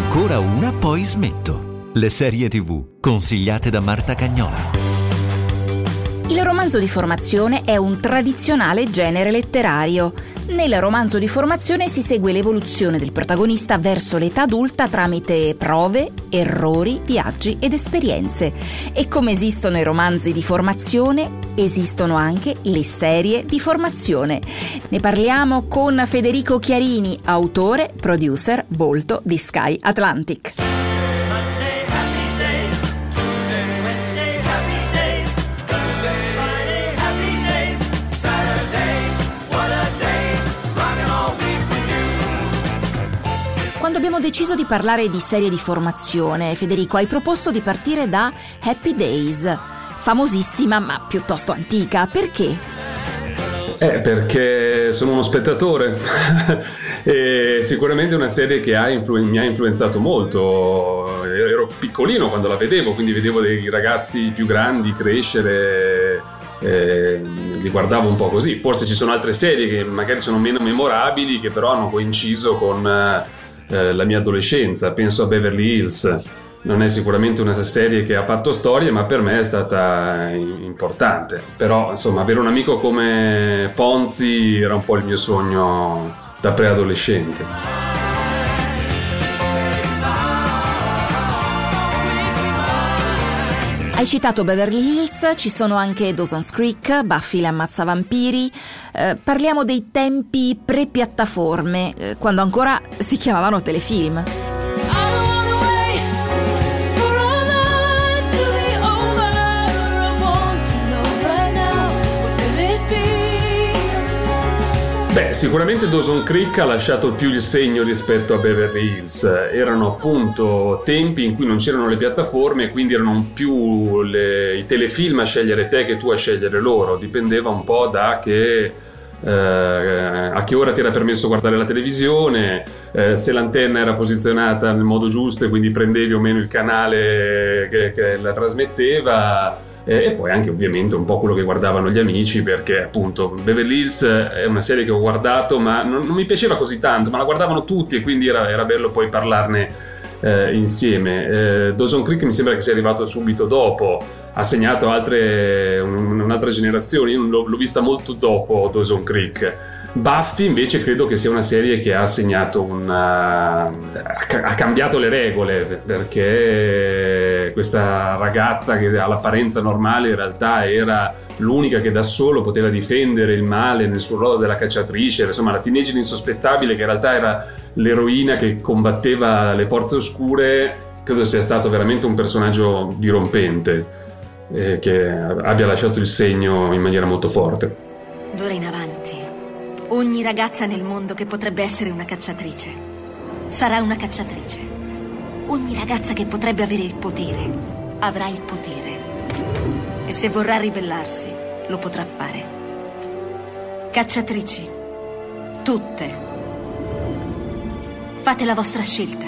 Ancora una, poi smetto. Le serie TV consigliate da Marta Cagnola. Il romanzo di formazione è un tradizionale genere letterario. Nel romanzo di formazione si segue l'evoluzione del protagonista verso l'età adulta tramite prove, errori, viaggi ed esperienze. E come esistono i romanzi di formazione, esistono anche le serie di formazione. Ne parliamo con Federico Chiarini, autore, producer, volto di Sky Atlantic. Quando abbiamo deciso di parlare di serie di formazione, Federico, hai proposto di partire da Happy Days, famosissima ma piuttosto antica. Perché? Perché sono uno spettatore e sicuramente è una serie che mi ha influenzato molto. Ero piccolino quando la vedevo, quindi vedevo dei ragazzi più grandi crescere, li guardavo un po' così. Forse ci sono altre serie che magari sono meno memorabili, che però hanno coinciso con la mia adolescenza. Penso a Beverly Hills. Non è sicuramente una serie che ha fatto storie, ma per me è stata importante. Però insomma, avere un amico come Ponzi era un po' il mio sogno da preadolescente. Hai citato Beverly Hills, ci sono anche Dawson's Creek, Buffy l'ammazzavampiri. Parliamo dei tempi pre-piattaforme, quando ancora si chiamavano telefilm. Beh, sicuramente Dawson's Creek ha lasciato più il segno rispetto a Beverly Hills. Erano appunto tempi in cui non c'erano le piattaforme, quindi erano più i telefilm a scegliere te che tu a scegliere loro. Dipendeva un po' da a che ora ti era permesso guardare la televisione, se l'antenna era posizionata nel modo giusto e quindi prendevi o meno il canale che la trasmetteva. E poi anche ovviamente un po' quello che guardavano gli amici, perché appunto Beverly Hills è una serie che ho guardato ma non mi piaceva così tanto, ma la guardavano tutti e quindi era bello poi parlarne insieme. Dawson Creek mi sembra che sia arrivato subito dopo, ha segnato un'altra generazione. Io l'ho vista molto dopo Dawson Creek. Buffy invece credo che sia una serie che ha segnato ha cambiato le regole, perché questa ragazza che all'apparenza normale in realtà era l'unica che da solo poteva difendere il male nel suo ruolo della cacciatrice, insomma la teenager insospettabile che in realtà era l'eroina che combatteva le forze oscure, credo sia stato veramente un personaggio dirompente che abbia lasciato il segno in maniera molto forte. D'ora in avanti ogni ragazza nel mondo che potrebbe essere una cacciatrice sarà una cacciatrice. Ogni ragazza che potrebbe avere il potere avrà il potere. E se vorrà ribellarsi, lo potrà fare. Cacciatrici, tutte, fate la vostra scelta.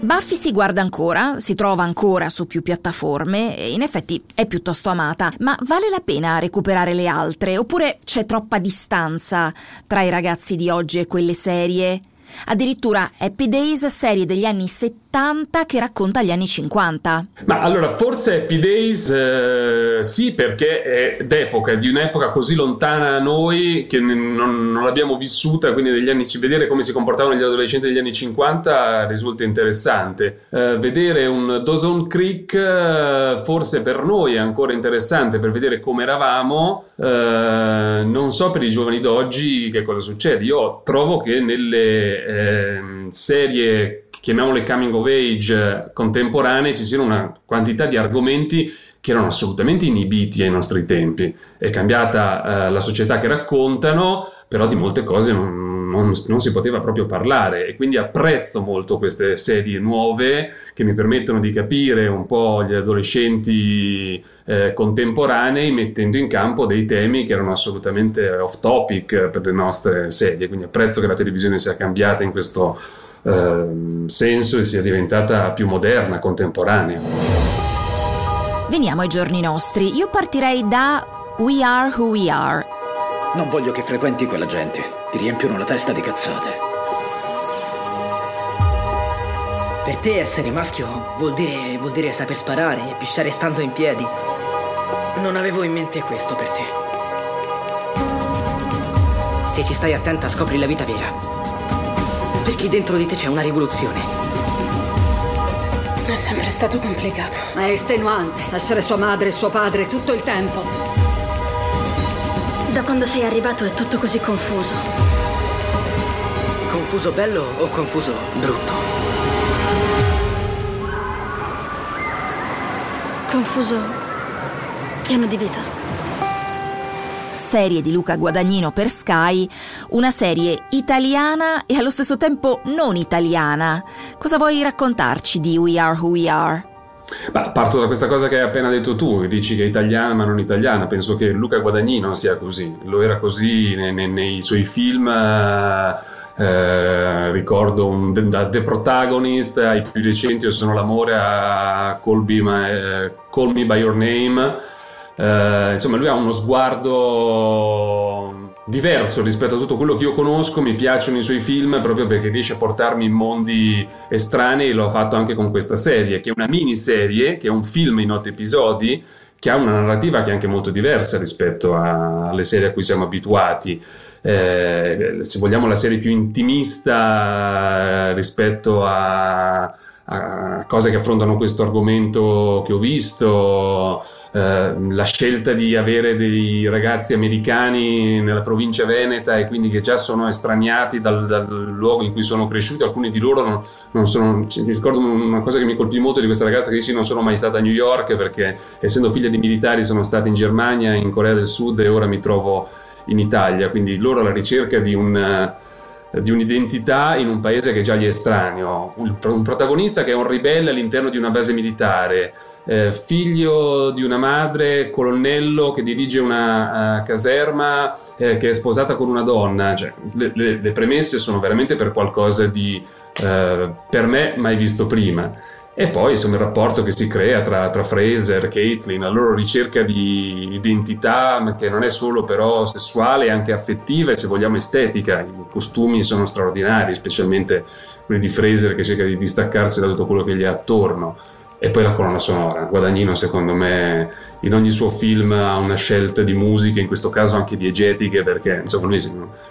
Buffy si guarda ancora, si trova ancora su più piattaforme e in effetti è piuttosto amata, ma vale la pena recuperare le altre oppure c'è troppa distanza tra i ragazzi di oggi e quelle serie? Addirittura Happy Days, serie degli anni 70 che racconta gli anni 50. Ma allora forse Happy Days sì, perché è d'epoca, di un'epoca così lontana a noi che non l'abbiamo vissuta, quindi vedere come si comportavano gli adolescenti degli anni 50 risulta interessante. Vedere un Dawson Creek forse per noi è ancora interessante per vedere come eravamo, non so per i giovani d'oggi che cosa succede. Io trovo che nelle serie, chiamiamole coming of age, contemporanee, ci siano una quantità di argomenti che erano assolutamente inibiti ai nostri tempi. È cambiata la società che raccontano, però di molte cose non si poteva proprio parlare, e quindi apprezzo molto queste serie nuove che mi permettono di capire un po' gli adolescenti contemporanei, mettendo in campo dei temi che erano assolutamente off topic per le nostre serie. Quindi apprezzo che la televisione sia cambiata in questo senso e sia diventata più moderna, contemporanea. Veniamo ai giorni nostri. Io partirei da We Are Who We Are. Non voglio che frequenti quella gente, ti riempiono la testa di cazzate. Per te essere maschio vuol dire saper sparare e pisciare stando in piedi. Non avevo in mente questo per te. Se ci stai attenta scopri la vita vera. Perché dentro di te c'è una rivoluzione. È sempre stato complicato. È estenuante essere sua madre e suo padre tutto il tempo. Da quando sei arrivato è tutto così confuso. Confuso bello o confuso brutto? Confuso pieno di vita. Serie di Luca Guadagnino per Sky, una serie italiana e allo stesso tempo non italiana. Cosa vuoi raccontarci di We Are Who We Are? Ma parto da questa cosa che hai appena detto tu, dici che è italiana ma non italiana. Penso che Luca Guadagnino sia così, lo era così nei suoi film. Ricordo da The Protagonist ai più recenti Io sono l'amore a Call Me By Your Name. Insomma, lui ha uno sguardo diverso rispetto a tutto quello che io conosco. Mi piacciono i suoi film proprio perché riesce a portarmi in mondi estranei, e lo ha fatto anche con questa serie, che è una miniserie, che è un film in 8 episodi, che ha una narrativa che è anche molto diversa rispetto alle serie a cui siamo abituati. Se vogliamo la serie più intimista rispetto a cose che affrontano questo argomento che ho visto, la scelta di avere dei ragazzi americani nella provincia veneta e quindi che già sono estraniati dal luogo in cui sono cresciuti. Alcuni di loro non sono, mi ricordo una cosa che mi colpì molto di questa ragazza che dice: non sono mai stata a New York perché essendo figlia di militari sono stata in Germania, in Corea del Sud e ora mi trovo in Italia. Quindi loro alla ricerca di un'identità in un paese che già gli è estraneo, un protagonista che è un ribelle all'interno di una base militare, figlio di una madre colonnello che dirige una caserma, che è sposata con una donna. Cioè, le premesse sono veramente per qualcosa di per me mai visto prima. E poi insomma il rapporto che si crea tra Fraser e Caitlin, la loro ricerca di identità che non è solo però sessuale, è anche affettiva e se vogliamo estetica. I costumi sono straordinari, specialmente quelli di Fraser che cerca di distaccarsi da tutto quello che gli è attorno. E poi la colonna sonora. Guadagnino secondo me in ogni suo film ha una scelta di musiche, in questo caso anche diegetiche, perché insomma lui,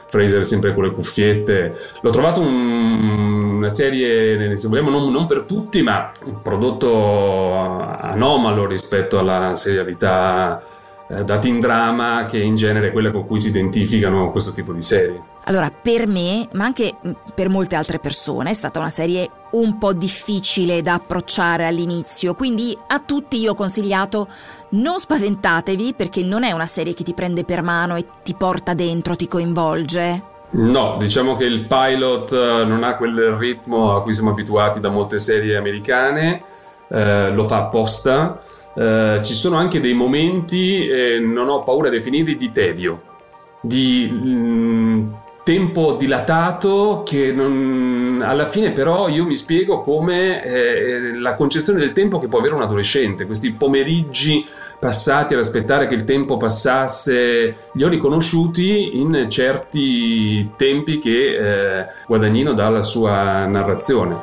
Fraser è sempre con le cuffiette. L'ho trovato una serie, se vogliamo, non per tutti, ma un prodotto anomalo rispetto alla serialità data in drama, che in genere è quella con cui si identificano questo tipo di serie. Allora, per me, ma anche per molte altre persone, è stata una serie un po' difficile da approcciare all'inizio, quindi a tutti io ho consigliato: non spaventatevi, perché non è una serie che ti prende per mano e ti porta dentro, ti coinvolge. No, diciamo che il pilot non ha quel ritmo a cui siamo abituati da molte serie americane, lo fa apposta. Ci sono anche dei momenti, non ho paura a definirli, di tedio, di tempo dilatato, che alla fine però io mi spiego come la concezione del tempo che può avere un adolescente. Questi pomeriggi passati ad aspettare che il tempo passasse li ho riconosciuti in certi tempi che Guadagnino dà alla sua narrazione.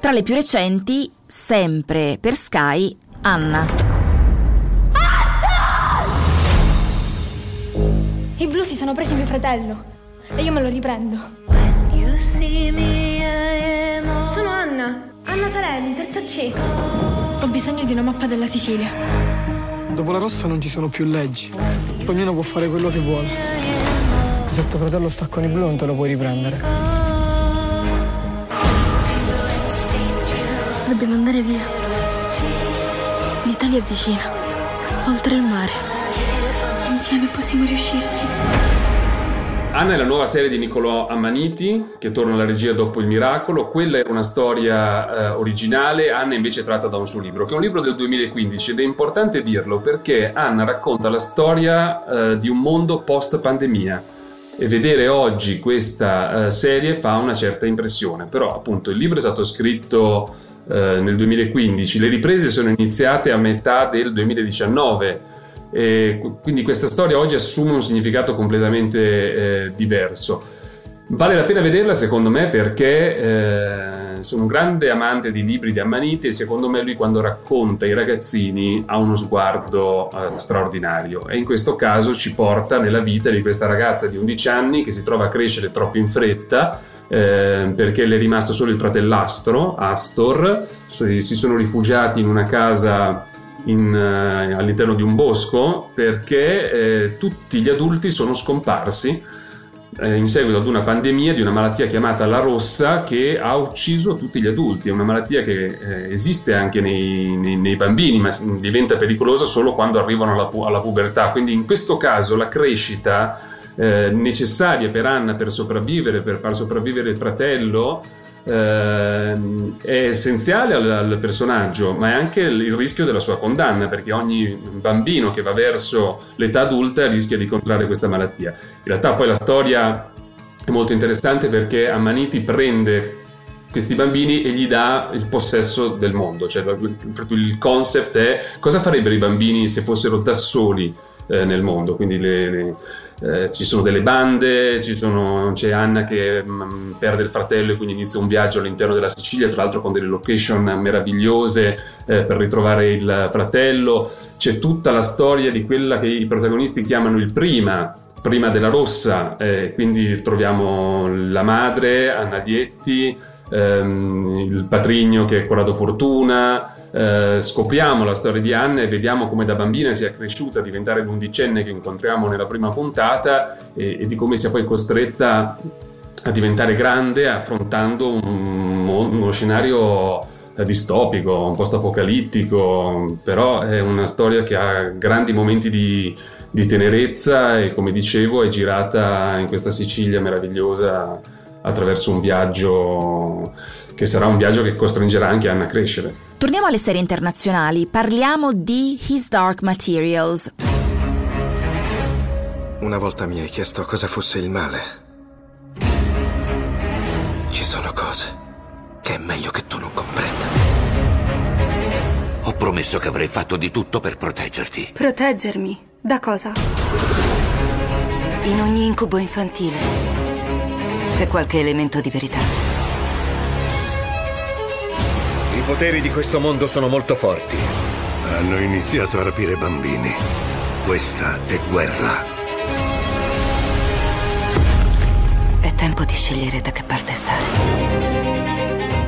Tra le più recenti, sempre per Sky, Anna. Basta! I blu si sono presi mio fratello e io me lo riprendo. Sono Anna Sarelli, 3A C. Ho bisogno di una mappa della Sicilia. Dopo la rossa non ci sono più leggi. Ognuno può fare quello che vuole. Se tuo fratello sta con i blu non te lo puoi riprendere. Dobbiamo andare via. L'Italia è vicina, oltre il mare. Insieme possiamo riuscirci. Anna è la nuova serie di Niccolò Ammaniti, che torna alla regia dopo Il Miracolo. Quella era una storia originale, Anna invece è tratta da un suo libro, che è un libro del 2015, ed è importante dirlo perché Anna racconta la storia di un mondo post-pandemia. E vedere oggi questa serie fa una certa impressione, però appunto il libro è stato scritto nel 2015, le riprese sono iniziate a metà del 2019, e quindi questa storia oggi assume un significato completamente diverso. Vale la pena vederla secondo me perché sono un grande amante dei libri di Ammaniti e secondo me lui quando racconta i ragazzini ha uno sguardo straordinario, e in questo caso ci porta nella vita di questa ragazza di 11 anni che si trova a crescere troppo in fretta, perché le è rimasto solo il fratellastro Astor. Si sono rifugiati in una casa all'interno di un bosco perché tutti gli adulti sono scomparsi in seguito ad una pandemia di una malattia chiamata la rossa, che ha ucciso tutti gli adulti. È una malattia che esiste anche nei bambini, ma diventa pericolosa solo quando arrivano alla pubertà. Quindi in questo caso la crescita necessaria per Hanna per sopravvivere, per far sopravvivere il fratello, è essenziale al personaggio, ma è anche il rischio della sua condanna, perché ogni bambino che va verso l'età adulta rischia di contrarre questa malattia. In realtà poi la storia è molto interessante perché Ammaniti prende questi bambini e gli dà il possesso del mondo, cioè proprio il concept è cosa farebbero i bambini se fossero da soli nel mondo. Quindi ci sono delle bande, c'è Hanna che perde il fratello e quindi inizia un viaggio all'interno della Sicilia, tra l'altro con delle location meravigliose per ritrovare il fratello. C'è tutta la storia di quella che i protagonisti chiamano il prima della rossa, quindi troviamo la madre, Hanna Dietti, il patrigno che è Corrado Fortuna. Scopriamo la storia di Hanna e vediamo come da bambina sia cresciuta a diventare l'undicenne che incontriamo nella prima puntata, e di come sia poi costretta a diventare grande affrontando uno scenario distopico, un post-apocalittico. Però è una storia che ha grandi momenti di tenerezza e, come dicevo, è girata in questa Sicilia meravigliosa attraverso un viaggio che sarà un viaggio che costringerà anche Hanna a crescere. Torniamo alle serie internazionali, parliamo di His Dark Materials. Una volta mi hai chiesto cosa fosse il male. Ci sono cose che è meglio che tu non comprenda. Ho promesso che avrei fatto di tutto per proteggerti. Proteggermi? Da cosa? In ogni incubo infantile c'è qualche elemento di verità. I poteri di questo mondo sono molto forti. Hanno iniziato a rapire bambini. Questa è guerra. È tempo di scegliere da che parte stare.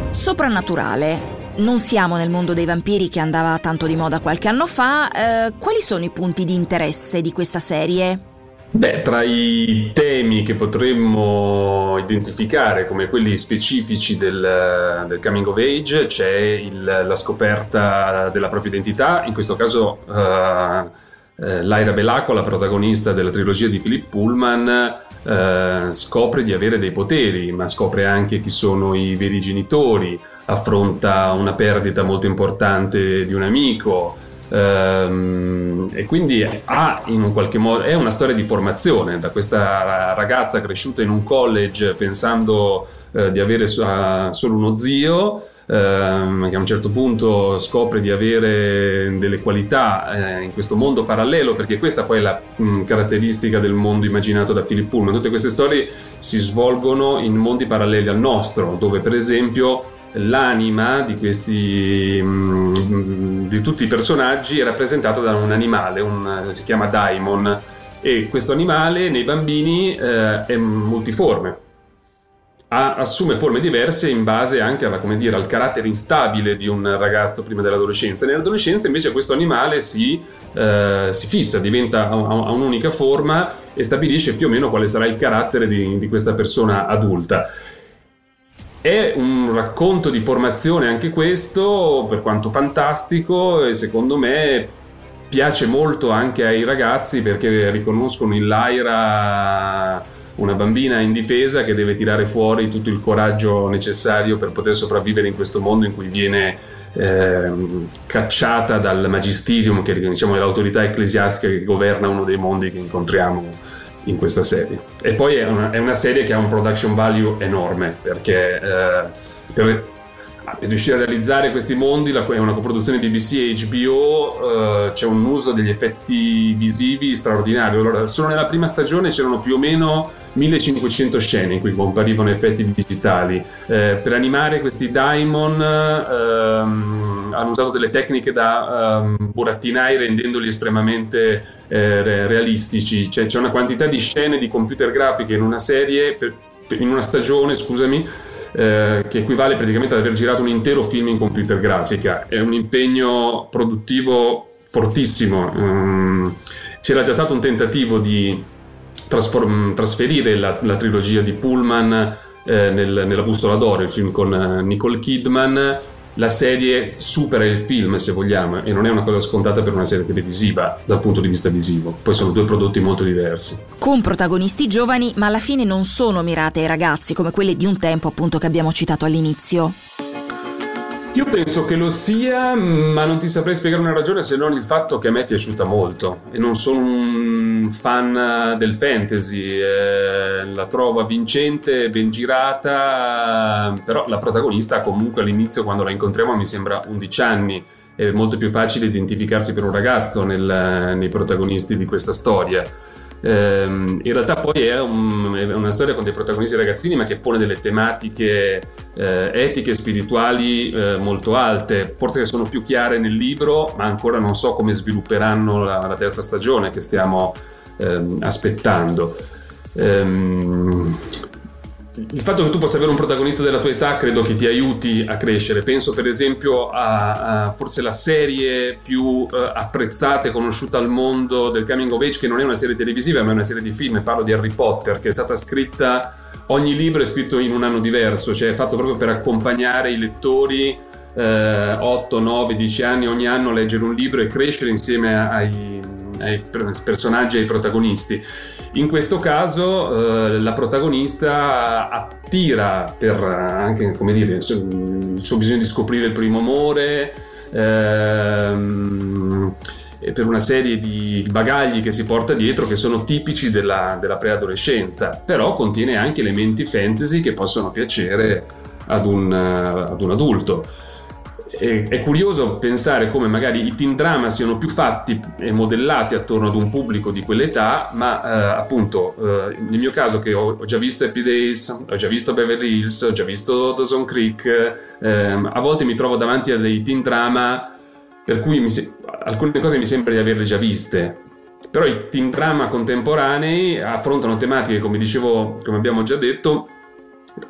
Soprannaturale. Non siamo nel mondo dei vampiri che andava tanto di moda qualche anno fa. Quali sono i punti di interesse di questa serie? Beh, tra i temi che potremmo identificare come quelli specifici del coming of age c'è la scoperta della propria identità. In questo caso Lyra Bellacqua, la protagonista della trilogia di Philip Pullman, scopre di avere dei poteri, ma scopre anche chi sono i veri genitori, affronta una perdita molto importante di un amico. E quindi in un qualche modo è una storia di formazione, da questa ragazza cresciuta in un college pensando di avere solo uno zio, che a un certo punto scopre di avere delle qualità in questo mondo parallelo, perché questa poi è la caratteristica del mondo immaginato da Philip Pullman. Tutte queste storie si svolgono in mondi paralleli al nostro, dove per esempio l'anima di tutti i personaggi è rappresentata da un animale, si chiama Daimon, e questo animale nei bambini è multiforme, assume forme diverse in base anche al carattere instabile di un ragazzo prima dell'adolescenza. Nell'adolescenza invece questo animale si fissa, diventa a un'unica forma e stabilisce più o meno quale sarà il carattere di questa persona adulta. È un racconto di formazione anche questo, per quanto fantastico, e secondo me piace molto anche ai ragazzi, perché riconoscono in Lyra una bambina indifesa che deve tirare fuori tutto il coraggio necessario per poter sopravvivere in questo mondo in cui viene cacciata dal Magisterium, che diciamo è l'autorità ecclesiastica che governa uno dei mondi che incontriamo in questa serie. E poi è una serie che ha un production value enorme, perché riuscire a realizzare questi mondi, è una coproduzione BBC e HBO, c'è un uso degli effetti visivi straordinario. Allora, solo nella prima stagione c'erano più o meno 1500 scene in cui comparivano effetti digitali. Per animare questi Daimon hanno usato delle tecniche da burattinai, rendendoli estremamente realistici. C'è una quantità di scene di computer grafiche in una serie, in una stagione, scusami, che equivale praticamente ad aver girato un intero film in computer grafica. È un impegno produttivo fortissimo. C'era già stato un tentativo di trasferire la trilogia di Pullman nella Bussola d'Oro, il film con Nicole Kidman. La serie supera il film, se vogliamo, e non è una cosa scontata per una serie televisiva dal punto di vista visivo. Poi sono due prodotti molto diversi, con protagonisti giovani, ma alla fine non sono mirate ai ragazzi come quelle di un tempo, appunto, che abbiamo citato all'inizio. Io penso che lo sia, ma non ti saprei spiegare una ragione, se non il fatto che a me è piaciuta molto, e non sono un fan del fantasy, la trovo vincente, ben girata, però la protagonista comunque all'inizio, quando la incontriamo, mi sembra 11 anni, è molto più facile identificarsi per un ragazzo nei protagonisti di questa storia. In realtà poi è una storia con dei protagonisti ragazzini, ma che pone delle tematiche etiche e spirituali molto alte, forse che sono più chiare nel libro, ma ancora non so come svilupperanno la terza stagione che stiamo aspettando. Il fatto che tu possa avere un protagonista della tua età credo che ti aiuti a crescere. Penso per esempio a forse la serie più apprezzata e conosciuta al mondo del coming of age, che non è una serie televisiva ma è una serie di film, parlo di Harry Potter, che è stata scritta, ogni libro è scritto in un anno diverso, cioè è fatto proprio per accompagnare i lettori 8, 9, 10 anni ogni anno a leggere un libro e crescere insieme ai personaggi e ai protagonisti. In questo caso la protagonista attira per anche, come dire, il suo bisogno di scoprire il primo amore, per una serie di bagagli che si porta dietro che sono tipici della preadolescenza, però contiene anche elementi fantasy che possono piacere ad un adulto. È curioso pensare come magari i teen drama siano più fatti e modellati attorno ad un pubblico di quell'età, ma appunto nel mio caso, che ho già visto Happy Days, ho già visto Beverly Hills, ho già visto Dawson's Creek, a volte mi trovo davanti a dei teen drama per cui alcune cose mi sembra di averle già viste. Però i teen drama contemporanei affrontano tematiche, come abbiamo già detto,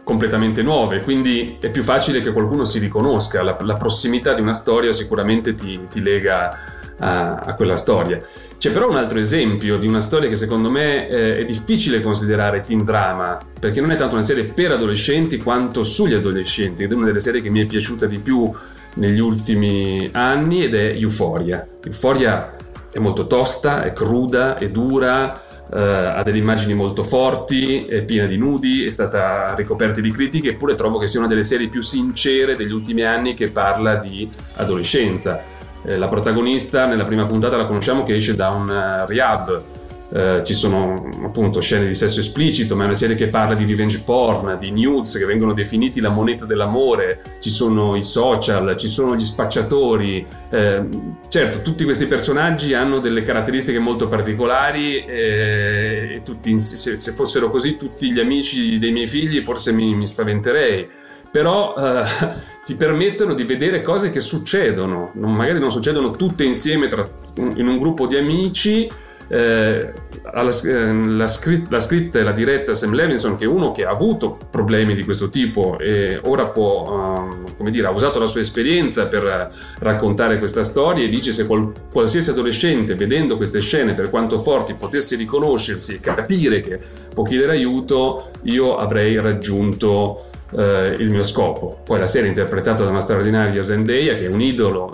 completamente nuove, quindi è più facile che qualcuno si riconosca. La prossimità di una storia sicuramente ti lega a quella storia. C'è però un altro esempio di una storia che secondo me è difficile considerare teen drama, perché non è tanto una serie per adolescenti quanto sugli adolescenti, ed è una delle serie che mi è piaciuta di più negli ultimi anni, ed è Euphoria. Euphoria è molto tosta, è cruda, è dura, ha delle immagini molto forti, è piena di nudi, è stata ricoperta di critiche, eppure trovo che sia una delle serie più sincere degli ultimi anni che parla di adolescenza. La protagonista nella prima puntata la conosciamo che esce da un rehab, ci sono appunto scene di sesso esplicito, ma è una serie che parla di revenge porn, di nudes che vengono definiti la moneta dell'amore, ci sono i social, ci sono gli spacciatori, certo tutti questi personaggi hanno delle caratteristiche molto particolari, e tutti, se fossero così tutti gli amici dei miei figli forse mi spaventerei, però ti permettono di vedere cose che succedono, magari non succedono tutte insieme in un gruppo di amici. La scritta e la diretta Sam Levinson, che è uno che ha avuto problemi di questo tipo e ora può, ha usato la sua esperienza per raccontare questa storia, e dice se qualsiasi adolescente vedendo queste scene, per quanto forti, potesse riconoscersi e capire che può chiedere aiuto, io avrei raggiunto il mio scopo. Poi la serie è interpretata da una straordinaria Zendaya, che è un idolo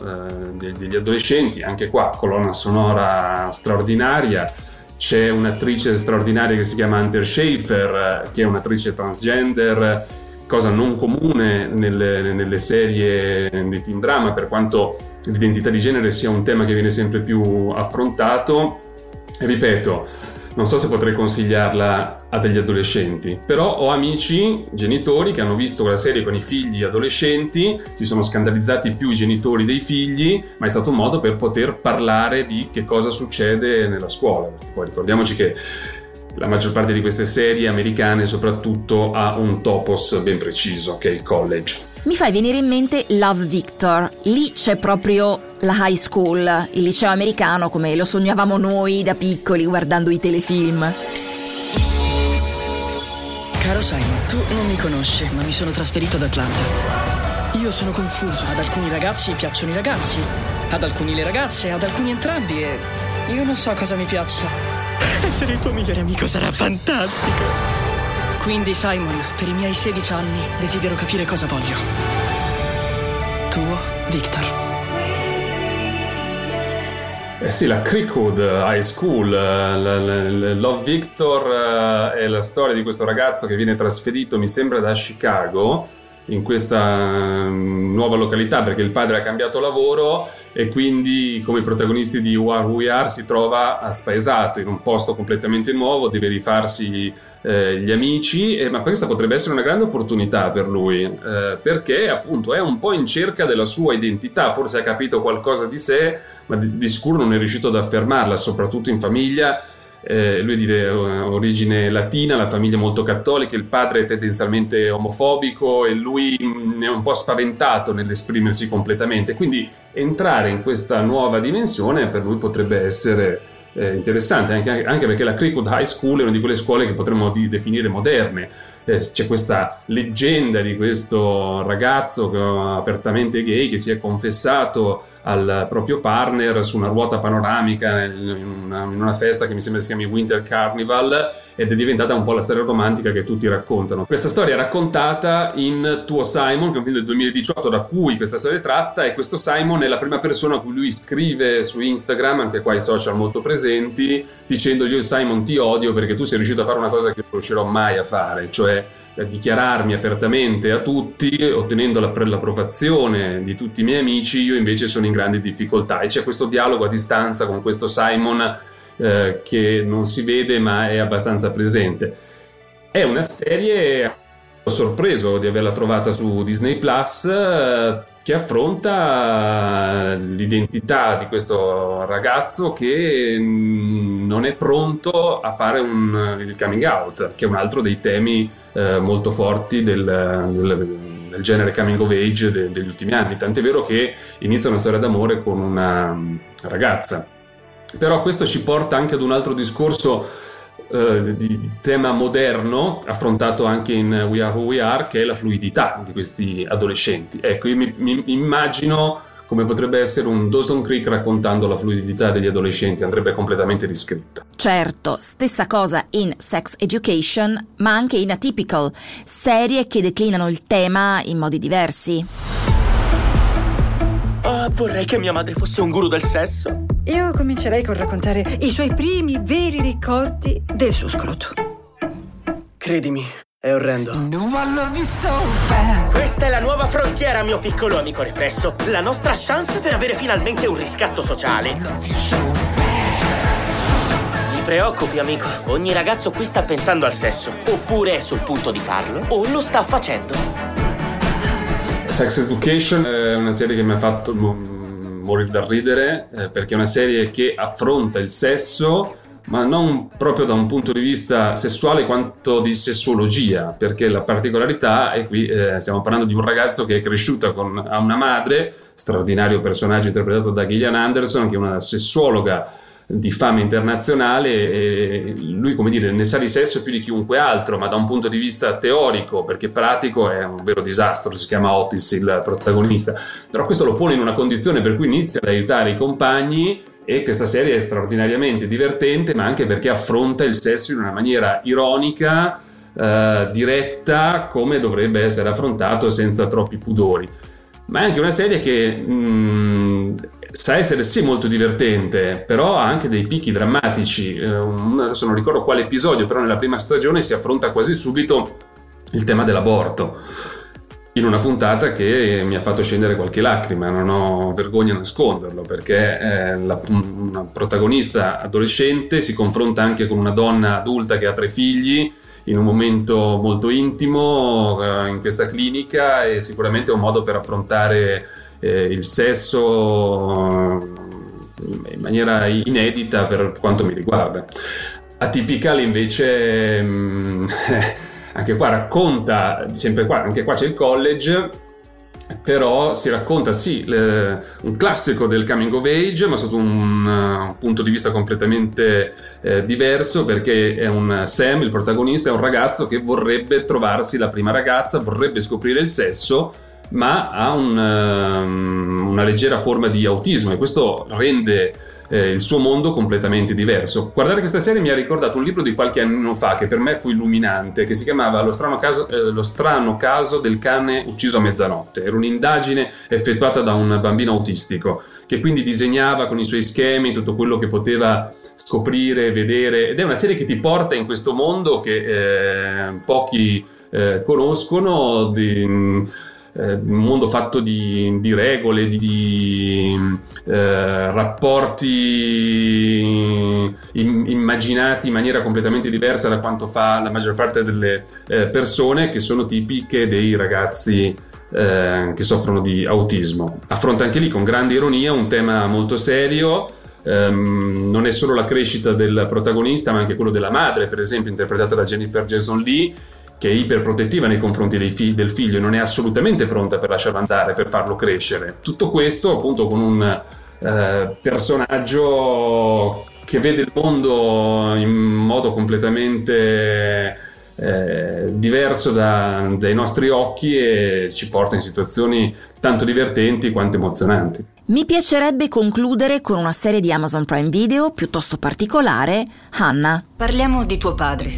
degli adolescenti, anche qua colonna sonora straordinaria. C'è un'attrice straordinaria che si chiama Hunter Schaefer, che è un'attrice transgender, cosa non comune nelle serie di teen drama, per quanto l'identità di genere sia un tema che viene sempre più affrontato. Ripeto, non so se potrei consigliarla a degli adolescenti, però ho amici, genitori, che hanno visto quella serie con i figli adolescenti, si sono scandalizzati più i genitori dei figli, ma è stato un modo per poter parlare di che cosa succede nella scuola. Poi ricordiamoci che la maggior parte di queste serie americane soprattutto ha un topos ben preciso, che è il college. Mi fai venire in mente Love Victor, lì c'è proprio la high school, il liceo americano come lo sognavamo noi da piccoli guardando i telefilm. Caro Simon, tu non mi conosci, ma mi sono trasferito ad Atlanta. Io sono confuso, ad alcuni ragazzi piacciono i ragazzi, ad alcuni le ragazze, ad alcuni entrambi e io non so cosa mi piaccia. Essere il tuo migliore amico sarà fantastico. Quindi Simon, per i miei 16 anni desidero capire cosa voglio. Tuo Victor. Eh sì, la Creekwood High School, Love Victor, è la storia di questo ragazzo che viene trasferito, mi sembra, da Chicago in questa nuova località perché il padre ha cambiato lavoro e quindi, come i protagonisti di We Are Who We Are, si trova spaesato in un posto completamente nuovo, deve rifarsi gli amici, ma questa potrebbe essere una grande opportunità per lui, perché appunto è un po' in cerca della sua identità, forse ha capito qualcosa di sé ma di sicuro non è riuscito ad affermarla, soprattutto in famiglia. Lui è di origine latina, la famiglia molto cattolica, il padre è tendenzialmente omofobico e lui è un po' spaventato nell'esprimersi completamente, quindi entrare in questa nuova dimensione per lui potrebbe essere interessante, anche perché la Creekwood High School è una di quelle scuole che potremmo definire moderne. C'è questa leggenda di questo ragazzo apertamente gay che si è confessato al proprio partner su una ruota panoramica in una festa che mi sembra si chiami Winter Carnival, ed è diventata un po' la storia romantica che tutti raccontano. Questa storia è raccontata in Tuo Simon, che è un film del 2018 da cui questa storia è tratta, e questo Simon è la prima persona a cui lui scrive su Instagram, anche qua i social molto presenti, dicendogli: io Simon ti odio perché tu sei riuscito a fare una cosa che non riuscirò mai a fare, cioè a dichiararmi apertamente a tutti, ottenendo l'approvazione di tutti i miei amici, io invece sono in grande difficoltà. E c'è questo dialogo a distanza con questo Simon che non si vede ma è abbastanza presente. È una serie, ho sorpreso di averla trovata su Disney Plus, che affronta l'identità di questo ragazzo che non è pronto a fare il coming out, che è un altro dei temi molto forti del genere coming of age degli ultimi anni, tant'è vero che inizia una storia d'amore con una ragazza. Però questo ci porta anche ad un altro discorso di tema moderno, affrontato anche in We Are Who We Are, che è la fluidità di questi adolescenti. Ecco, io mi immagino come potrebbe essere un Dawson's Creek raccontando la fluidità degli adolescenti, andrebbe completamente riscritta. Certo, stessa cosa in Sex Education, ma anche in Atypical, serie che declinano il tema in modi diversi. Vorrei che mia madre fosse un guru del sesso. Io comincerei con raccontare i suoi primi veri ricordi del suo scroto. Credimi, è orrendo. No, questa è la nuova frontiera, mio piccolo amico represso. La nostra chance per avere finalmente un riscatto sociale. Mi preoccupi, amico. Ogni ragazzo qui sta pensando al sesso. Oppure è sul punto di farlo, o lo sta facendo. Sex Education è una serie che mi ha fatto morire da ridere, perché è una serie che affronta il sesso, ma non proprio da un punto di vista sessuale quanto di sessuologia, perché la particolarità è qui, stiamo parlando di un ragazzo che è cresciuto a una madre, straordinario personaggio interpretato da Gillian Anderson, che è una sessuologa di fama internazionale, e lui, come dire, ne sa di sesso più di chiunque altro, ma da un punto di vista teorico, perché pratico è un vero disastro. Si chiama Otis il protagonista, però questo lo pone in una condizione per cui inizia ad aiutare i compagni, e questa serie è straordinariamente divertente, ma anche perché affronta il sesso in una maniera ironica, diretta, come dovrebbe essere affrontato senza troppi pudori. Ma è anche una serie che sa essere sì molto divertente, però ha anche dei picchi drammatici. Adesso non ricordo quale episodio, però nella prima stagione si affronta quasi subito il tema dell'aborto, in una puntata che mi ha fatto scendere qualche lacrima, non ho vergogna a nasconderlo, perché una protagonista adolescente si confronta anche con una donna adulta che ha 3 figli in un momento molto intimo in questa clinica, e sicuramente è un modo per affrontare il sesso in maniera inedita per quanto mi riguarda. Atypical invece anche qua racconta, sempre qua, anche qua c'è il college, però si racconta sì un classico del coming of age, ma sotto un punto di vista completamente diverso, perché è un Sam, il protagonista, è un ragazzo che vorrebbe trovarsi la prima ragazza, vorrebbe scoprire il sesso, ma ha una leggera forma di autismo, e questo rende il suo mondo completamente diverso. Guardare questa serie mi ha ricordato un libro di qualche anno fa che per me fu illuminante, che si chiamava Lo strano caso del cane ucciso a mezzanotte. Era un'indagine effettuata da un bambino autistico, che quindi disegnava con i suoi schemi tutto quello che poteva scoprire, vedere, ed è una serie che ti porta in questo mondo che pochi conoscono, un mondo fatto di regole, di rapporti immaginati in maniera completamente diversa da quanto fa la maggior parte delle persone, che sono tipiche dei ragazzi che soffrono di autismo. Affronta anche lì con grande ironia un tema molto serio. Non è solo la crescita del protagonista, ma anche quello della madre, per esempio, interpretata da Jennifer Jason Leigh, che è iperprotettiva nei confronti del figlio, non è assolutamente pronta per lasciarlo andare, per farlo crescere. Tutto questo appunto con un personaggio che vede il mondo in modo completamente diverso dai nostri occhi, e ci porta in situazioni tanto divertenti quanto emozionanti. Mi piacerebbe concludere con una serie di Amazon Prime Video piuttosto particolare, Hanna. Parliamo di tuo padre.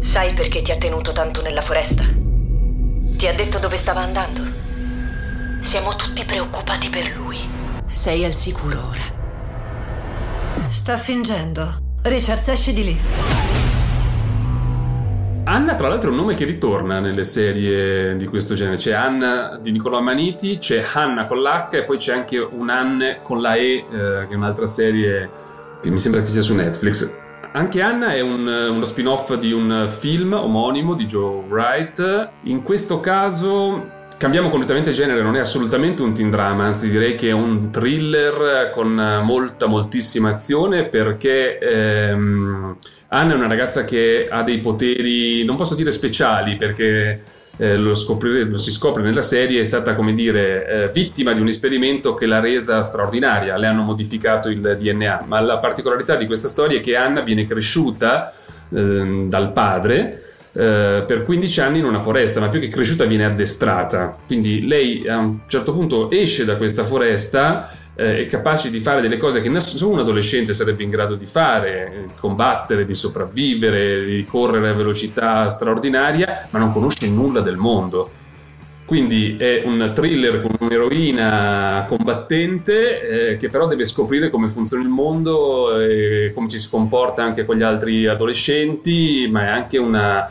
Sai perché ti ha tenuto tanto nella foresta? Ti ha detto dove stava andando? Siamo tutti preoccupati per lui. Sei al sicuro ora. Sta fingendo. Richard, esci di lì. Anna, tra l'altro, è un nome che ritorna nelle serie di questo genere. C'è Anna di Niccolò Ammaniti, c'è Hanna con l'H, e poi c'è anche un Anne con la E, che è un'altra serie che mi sembra che sia su Netflix. Anche Anna è uno spin-off di un film omonimo di Joe Wright. In questo caso cambiamo completamente genere, non è assolutamente un teen drama, anzi direi che è un thriller con moltissima azione, perché Anna è una ragazza che ha dei poteri, non posso dire speciali, perché lo si scopre nella serie, è stata, come dire, vittima di un esperimento che l'ha resa straordinaria. Le hanno modificato il DNA, ma la particolarità di questa storia è che Anna viene cresciuta dal padre per 15 anni in una foresta, ma più che cresciuta viene addestrata. Quindi lei a un certo punto esce da questa foresta, è capace di fare delle cose che nessun adolescente sarebbe in grado di fare, di combattere, di sopravvivere, di correre a velocità straordinaria, ma non conosce nulla del mondo. Quindi è un thriller con un'eroina combattente che però deve scoprire come funziona il mondo e come ci si comporta anche con gli altri adolescenti, ma è anche una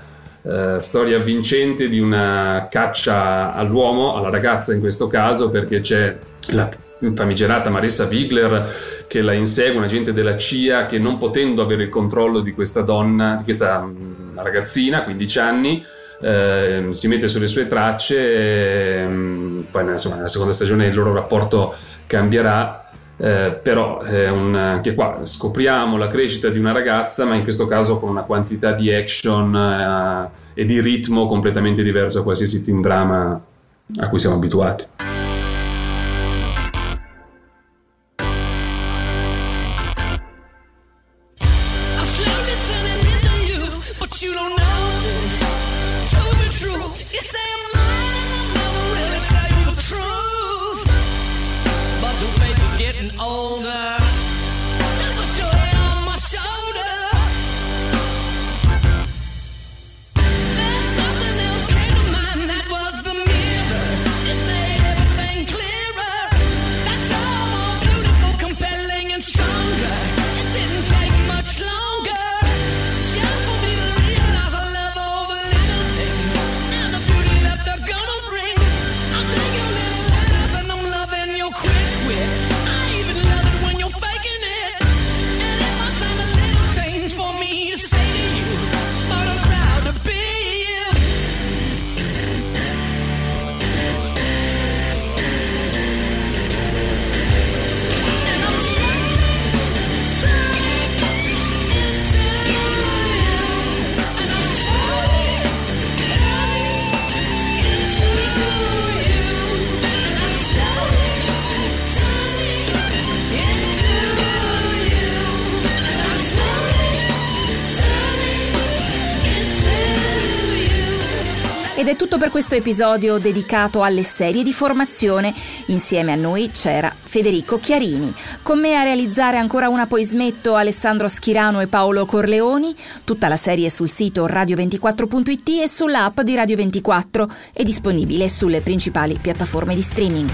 storia vincente di una caccia all'uomo, alla ragazza in questo caso, perché c'è la famigerata Marissa Vigler che la insegue, un agente della CIA che, non potendo avere il controllo di questa donna, di questa ragazzina, 15 anni, si mette sulle sue tracce. Poi nella seconda stagione il loro rapporto cambierà, però è anche qua scopriamo la crescita di una ragazza, ma in questo caso con una quantità di action e di ritmo completamente diverso da qualsiasi teen drama a cui siamo abituati. Ed è tutto per questo episodio dedicato alle serie di formazione. Insieme a noi c'era Federico Chiarini. Con me a realizzare ancora una Poismetto Alessandro Schirano e Paolo Corleoni. Tutta la serie è sul sito radio24.it e sull'app di Radio 24. È disponibile sulle principali piattaforme di streaming.